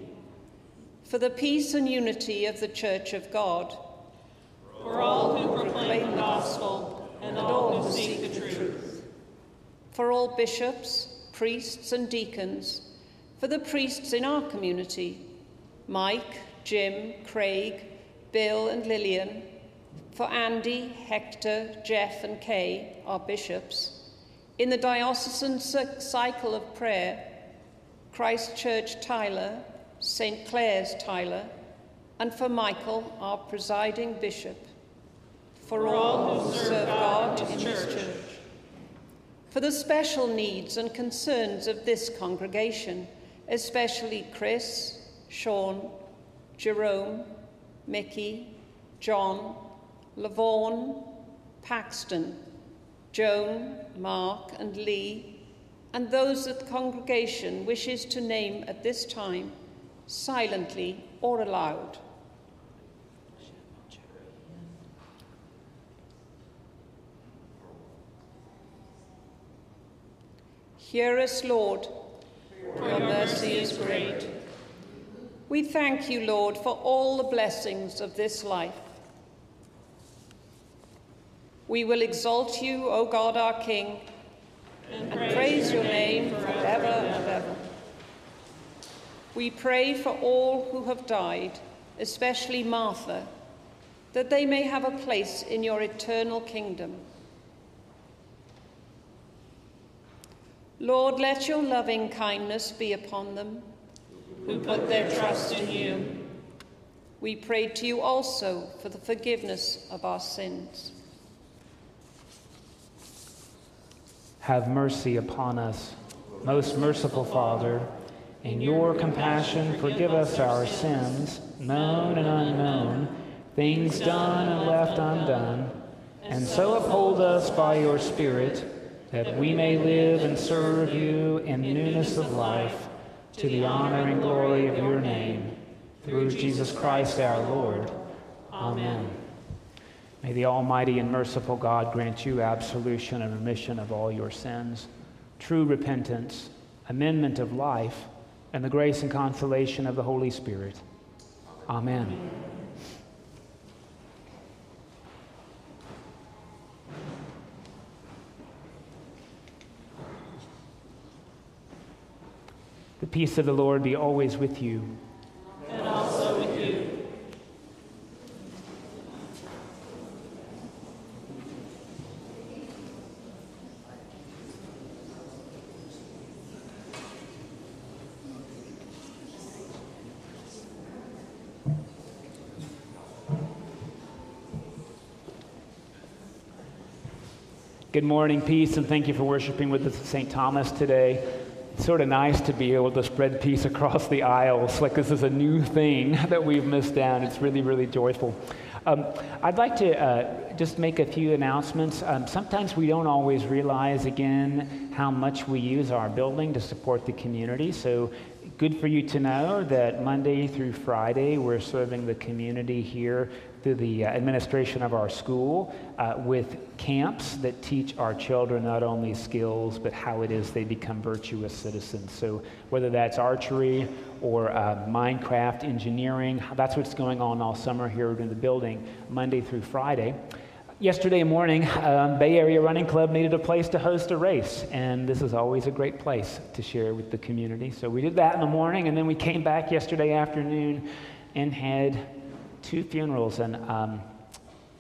for the peace and unity of the Church of God, for all who proclaim the gospel and all who seek the truth, for all bishops, priests, and deacons, for the priests in our community, Mike, Jim, Craig, Bill, and Lillian, for Andy, Hector, Jeff, and Kay, our bishops, in the diocesan cycle of prayer, Christ Church Tyler, Saint Clair's Tyler, and for Michael, our presiding bishop, for, for all who serve God in His Church, for the special needs and concerns of this congregation, especially Chris, Sean, Jerome, Mickey, John, Lavaughn, Paxton, Joan, Mark, and Lee, and those that the congregation wishes to name at this time, silently or aloud. Hear us, Lord, for your mercy is great. We thank you, Lord, for all the blessings of this life. We will exalt you, O God, our King, and, and praise, praise your name forever and ever. We pray for all who have died, especially Martha, that they may have a place in your eternal kingdom. Lord, let your loving kindness be upon them who put their trust in you. We pray to you also for the forgiveness of our sins. Have mercy upon us, most merciful Father. In your compassion, forgive us our sins, known and unknown, things done and left undone, and so uphold us by your Spirit, that we may live and serve you in newness of life, to the honor and glory of your name, through Jesus Christ our Lord. Amen. May the almighty and merciful God grant you absolution and remission of all your sins, true repentance, amendment of life, and the grace and consolation of the Holy Spirit. Amen. Amen. The peace of the Lord be always with you. And also with you. Good morning, peace, and thank you for worshiping with us at Saint Thomas today. It's sort of nice to be able to spread peace across the aisles. Like this is a new thing that we've missed down. It's really, really joyful. Um, I'd like to uh, just make a few announcements. Um, sometimes we don't always realize, again, how much we use our building to support the community. So good for you to know that Monday through Friday, we're serving the community here through the administration of our school uh, with camps that teach our children not only skills, but how it is they become virtuous citizens. So whether that's archery or uh, Minecraft engineering, that's what's going on all summer here in the building, Monday through Friday. Yesterday morning, um, Bay Area Running Club needed a place to host a race, and this is always a great place to share with the community. So we did that in the morning, and then we came back yesterday afternoon and had two funerals, and um,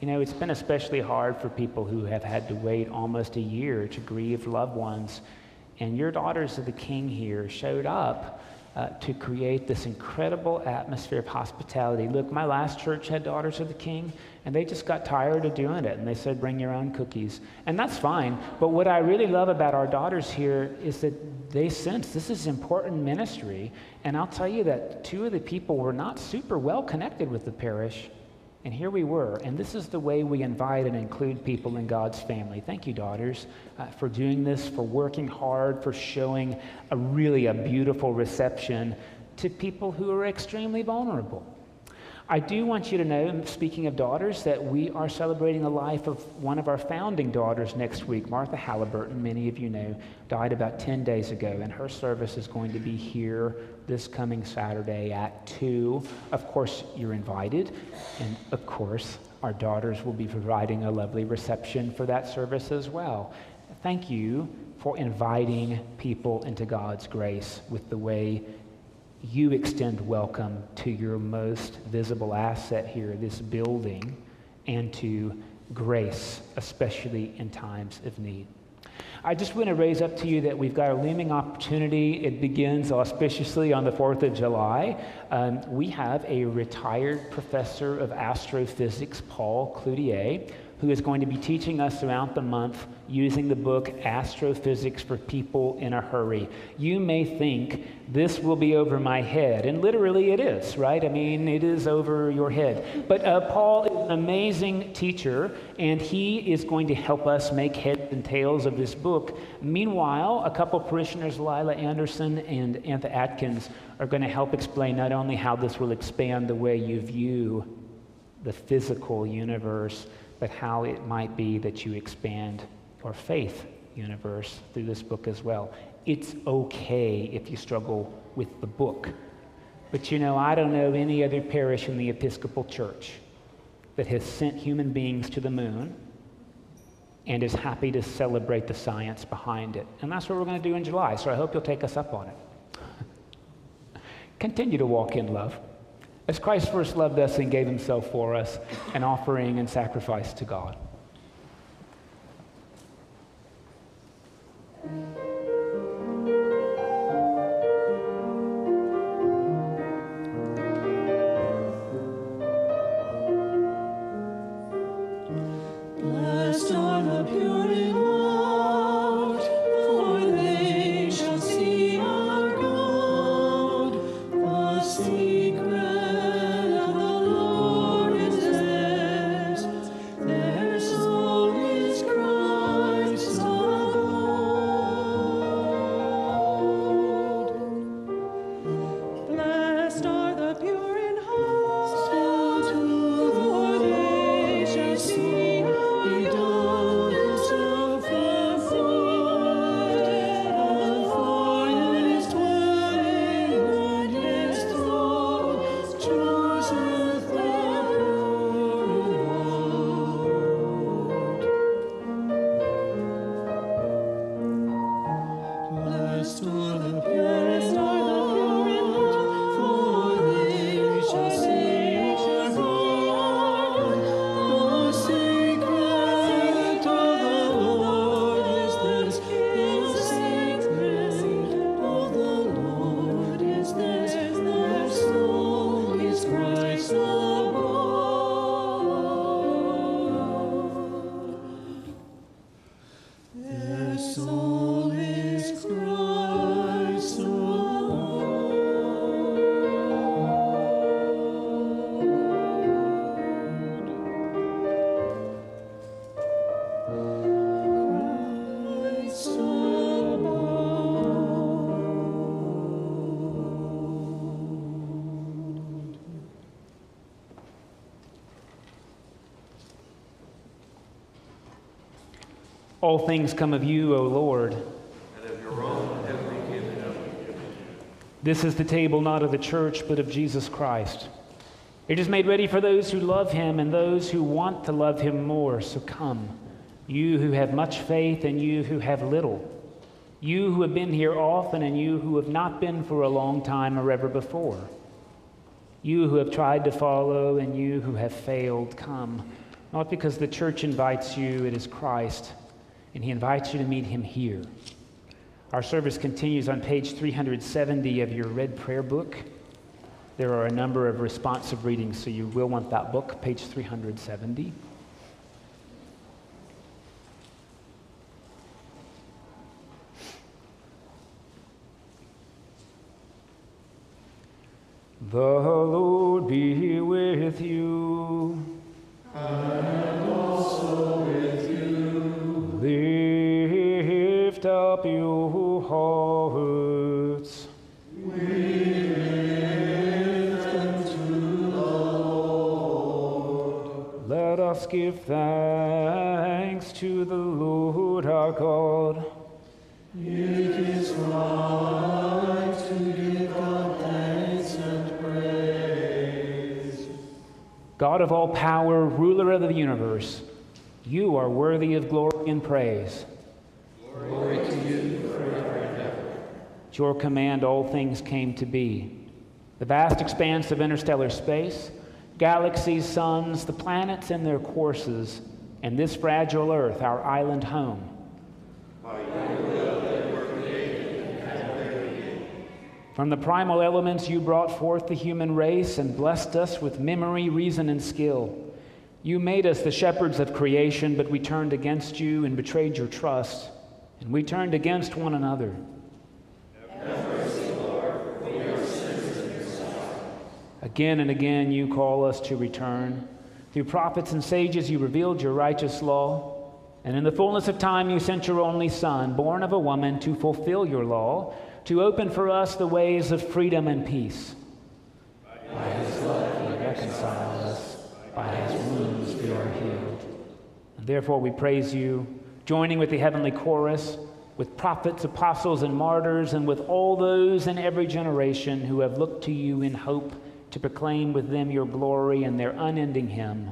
you know, it's been especially hard for people who have had to wait almost a year to grieve loved ones, and your Daughters of the King here showed up uh, to create this incredible atmosphere of hospitality. Look, my last church had Daughters of the King, and they just got tired of doing it, and they said, bring your own cookies, and that's fine, but what I really love about our daughters here is that they sense this is important ministry. And I'll tell you that two of the people were not super well connected with the parish, And here we were, and this is the way we invite and include people in God's family. Thank you, daughters, uh, for doing this, for working hard, for showing a really a beautiful reception to people who are extremely vulnerable. I do want you to know, speaking of daughters, that we are celebrating the life of one of our founding daughters next week. Martha Halliburton, many of you know, died about ten days ago, and her service is going to be here this coming Saturday at two. Of course, you're invited, and of course, our daughters will be providing a lovely reception for that service as well. Thank you for inviting people into God's grace with the way you extend welcome to your most visible asset here, this building, and to grace, especially in times of need. I just want to raise up to you that we've got a looming opportunity. It begins auspiciously on the fourth of July. Um, we have a retired professor of astrophysics, Paul Cloutier, who is going to be teaching us throughout the month using the book Astrophysics for People in a Hurry. You may think this will be over my head, and literally it is, right? I mean, it is over your head. But uh, Paul is an amazing teacher, and he is going to help us make heads and tails of this book. Meanwhile, a couple parishioners, Lila Anderson and Antha Atkins, are going to help explain not only how this will expand the way you view the physical universe, but how it might be that you expand our faith universe through this book as well. It's okay if you struggle with the book, but you know, I don't know any other parish in the Episcopal Church that has sent human beings to the moon and is happy to celebrate the science behind it. And that's what we're going to do in July, so I hope you'll take us up on it. Continue to walk in love, as Christ first loved us and gave himself for us, an offering and sacrifice to God. All things come of you, O Lord. And of your own heavenly kingdom. This is the table not of the church, but of Jesus Christ. It is made ready for those who love him and those who want to love him more. So come, you who have much faith and you who have little. You who have been here often and you who have not been for a long time or ever before. You who have tried to follow and you who have failed, come. Not because the church invites you, it is Christ. And he invites you to meet him here. Our service continues on page three hundred seventy of your red prayer book. There are a number of responsive readings, so you will want that book, page three hundred seventy. The Lord be with you. lift up your hearts. We lift them to the Lord. Let us give thanks to the Lord our God. It is right to give God thanks and praise. God of all power, ruler of the universe, you are worthy of glory and praise. Glory to you forever and ever. At your command, all things came to be. The vast expanse of interstellar space, galaxies, suns, the planets and their courses, and this fragile earth, our island home. By your will they were created and had their being. From the primal elements you brought forth the human race and blessed us with memory, reason, and skill. You made us the shepherds of creation, but we turned against you and betrayed your trust, and we turned against one another. Have mercy, Lord, we are sinners in your sight. Again and again you call us to return. Through prophets and sages you revealed your righteous law, and in the fullness of time you sent your only Son, born of a woman, to fulfill your law, to open for us the ways of freedom and peace. By his love you reconcile us. By his wounds we are healed. And therefore we praise you, joining with the heavenly chorus, with prophets, apostles, and martyrs, and with all those in every generation who have looked to you in hope to proclaim with them your glory and their unending hymn.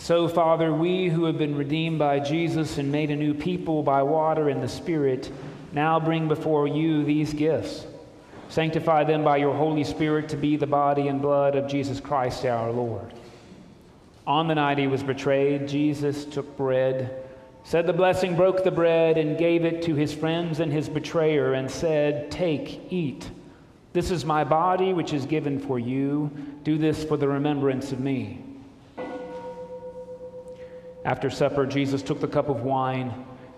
So, Father, we who have been redeemed by Jesus and made a new people by water and the Spirit, now bring before you these gifts. Sanctify them by your Holy Spirit to be the body and blood of Jesus Christ our Lord. On the night he was betrayed, Jesus took bread, said the blessing, broke the bread, and gave it to his friends and his betrayer, and said, "Take, eat. This is my body, which is given for you. Do this for the remembrance of me." After supper, Jesus took the cup of wine,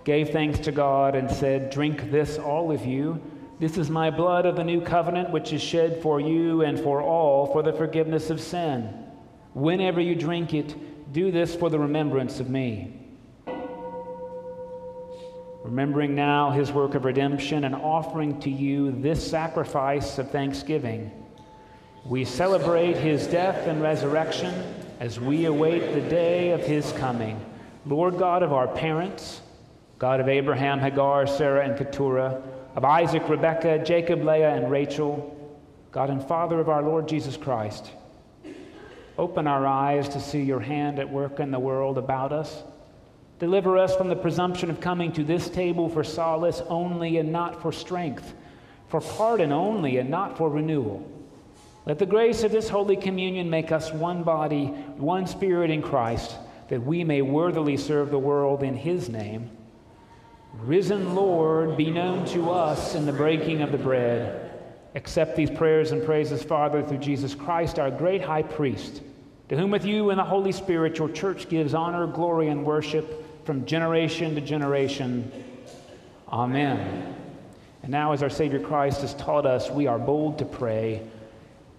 gave thanks to God, and said, "Drink this, all of you. This is my blood of the new covenant, which is shed for you and for all for the forgiveness of sin. Whenever you drink it, do this for the remembrance of me." Remembering now his work of redemption and offering to you this sacrifice of thanksgiving, we celebrate his death and resurrection as we await the day of his coming. Lord God of our parents, God of Abraham, Hagar, Sarah, and Keturah, of Isaac, Rebekah, Jacob, Leah, and Rachel, God and Father of our Lord Jesus Christ, open our eyes to see your hand at work in the world about us. Deliver us from the presumption of coming to this table for solace only and not for strength, for pardon only and not for renewal. Let the grace of this Holy Communion make us one body, one spirit in Christ, that we may worthily serve the world in his name. Risen Lord, be known to us in the breaking of the bread. Accept these prayers and praises, Father, through Jesus Christ, our great high priest, to whom with you and the Holy Spirit your church gives honor, glory, and worship from generation to generation. Amen. And now, as our Savior Christ has taught us, we are bold to pray,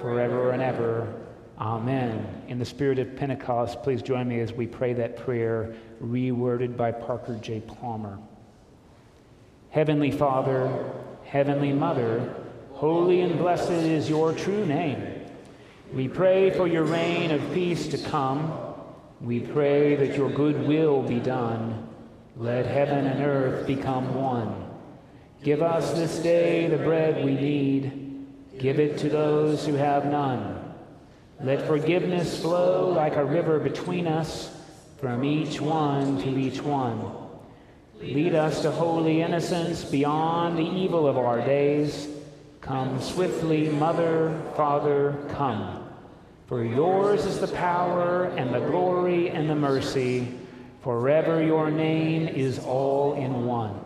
forever and ever. Amen. In the spirit of Pentecost, please join me as we pray that prayer, reworded by Parker J. Palmer. Heavenly Father, Heavenly Mother, holy and blessed is your true name. We pray for your reign of peace to come. We pray that your good will be done. Let heaven and earth become one. Give us this day the bread we need. Give it to those who have none. Let forgiveness flow like a river between us, from each one to each one. Lead us to holy innocence beyond the evil of our days. Come swiftly, Mother, Father, come. For yours is the power and the glory and the mercy. Forever your name is all in one.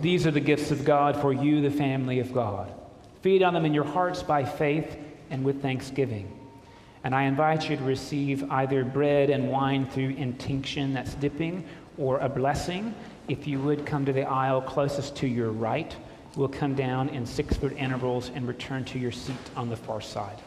These are the gifts of God for you, the family of God. Feed on them in your hearts by faith and with thanksgiving. And I invite you to receive either bread and wine through intinction, that's dipping, or a blessing. If you would come to the aisle closest to your right, we'll come down in six-foot intervals and return to your seat on the far side.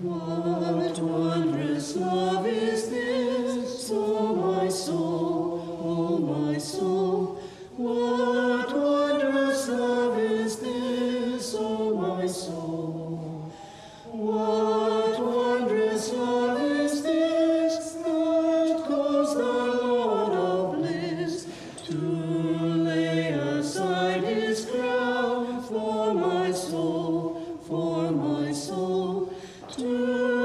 What wondrous love is this, O my soul, O my soul? What wondrous love is this, O my soul? What wondrous love is this, that calls the Lord of bliss to lay aside his crown for my soul, for my soul? To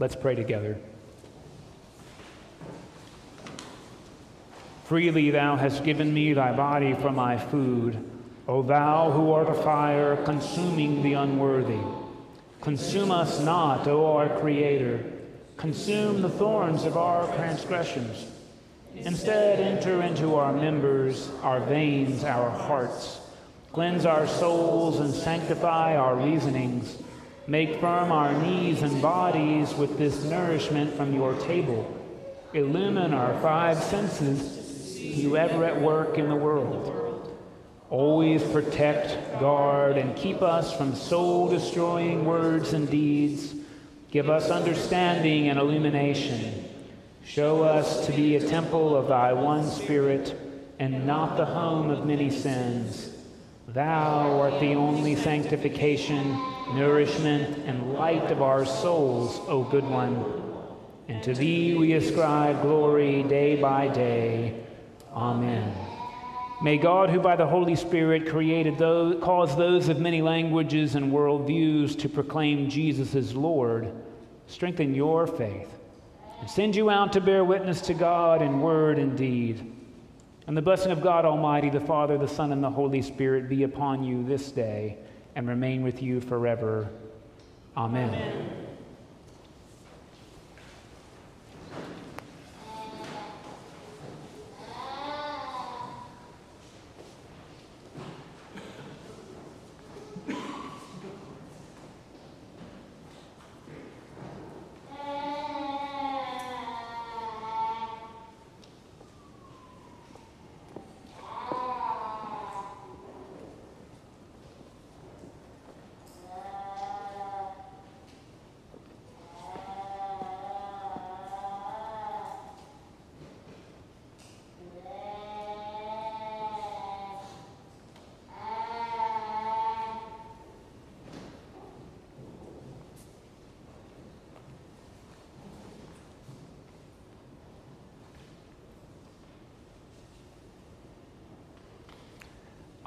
Let's pray together. Freely thou hast given me thy body for my food, O thou who art a fire, consuming the unworthy. Consume us not, O our Creator. Consume the thorns of our transgressions. Instead, enter into our members, our veins, our hearts. Cleanse our souls and sanctify our reasonings. Make firm our knees and bodies with this nourishment from your table. Illumine our five senses, you ever at work in the world. Always protect, guard, and keep us from soul-destroying words and deeds. Give us understanding and illumination. Show us to be a temple of thy one Spirit and not the home of many sins. Thou art the only sanctification, nourishment, and light of our souls, O good one. And to thee we ascribe glory day by day. Amen. May God, who by the Holy Spirit created those, caused those of many languages and worldviews to proclaim Jesus as Lord, strengthen your faith and send you out to bear witness to God in word and deed. And the blessing of God Almighty, the Father, the Son, and the Holy Spirit be upon you this day and remain with you forever. Amen. Amen.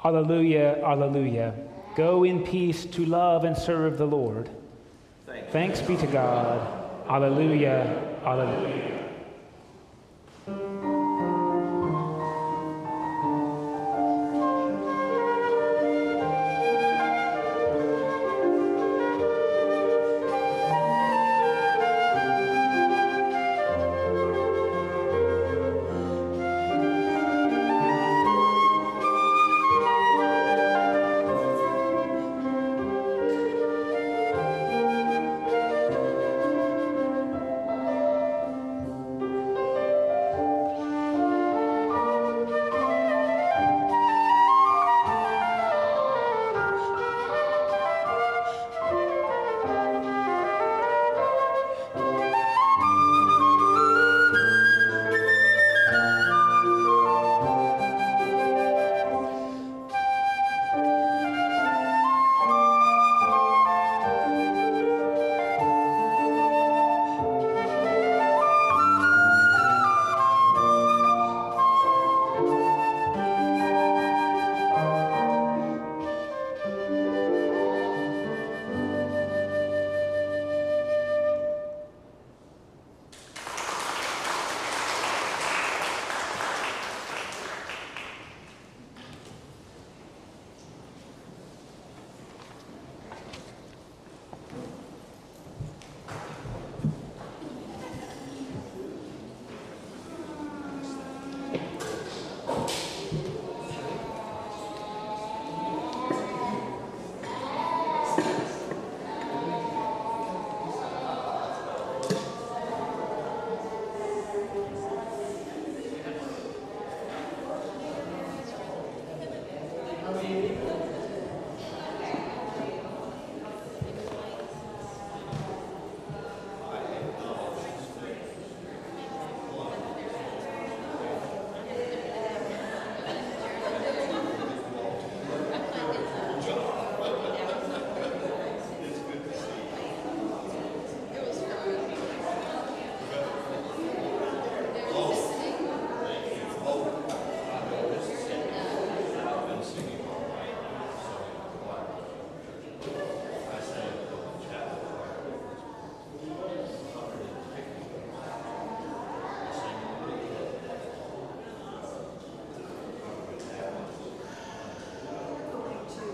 Alleluia, alleluia. Go in peace to love and serve the Lord. Thanks, Thanks be to God. Alleluia, alleluia.